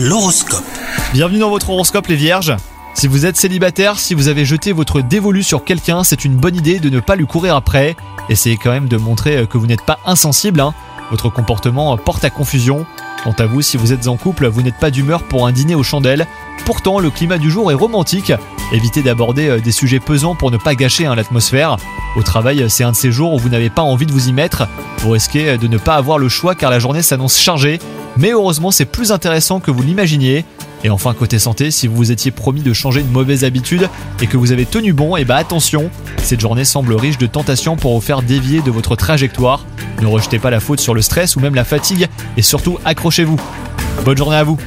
L'horoscope. Bienvenue dans votre horoscope les vierges. Si vous êtes célibataire, si vous avez jeté votre dévolu sur quelqu'un, c'est une bonne idée de ne pas lui courir après. Essayez quand même de montrer que vous n'êtes pas insensible. Votre comportement porte à confusion. Quant à vous, si vous êtes en couple, vous n'êtes pas d'humeur pour un dîner aux chandelles. Pourtant, le climat du jour est romantique. Évitez d'aborder des sujets pesants pour ne pas gâcher l'atmosphère. Au travail, c'est un de ces jours où vous n'avez pas envie de vous y mettre. Vous risquez de ne pas avoir le choix car la journée s'annonce chargée. Mais heureusement, c'est plus intéressant que vous l'imaginiez. Et enfin, côté santé, si vous vous étiez promis de changer une mauvaise habitude et que vous avez tenu bon, attention, cette journée semble riche de tentations pour vous faire dévier de votre trajectoire. Ne rejetez pas la faute sur le stress ou même la fatigue et surtout accrochez-vous. Bonne journée à vous.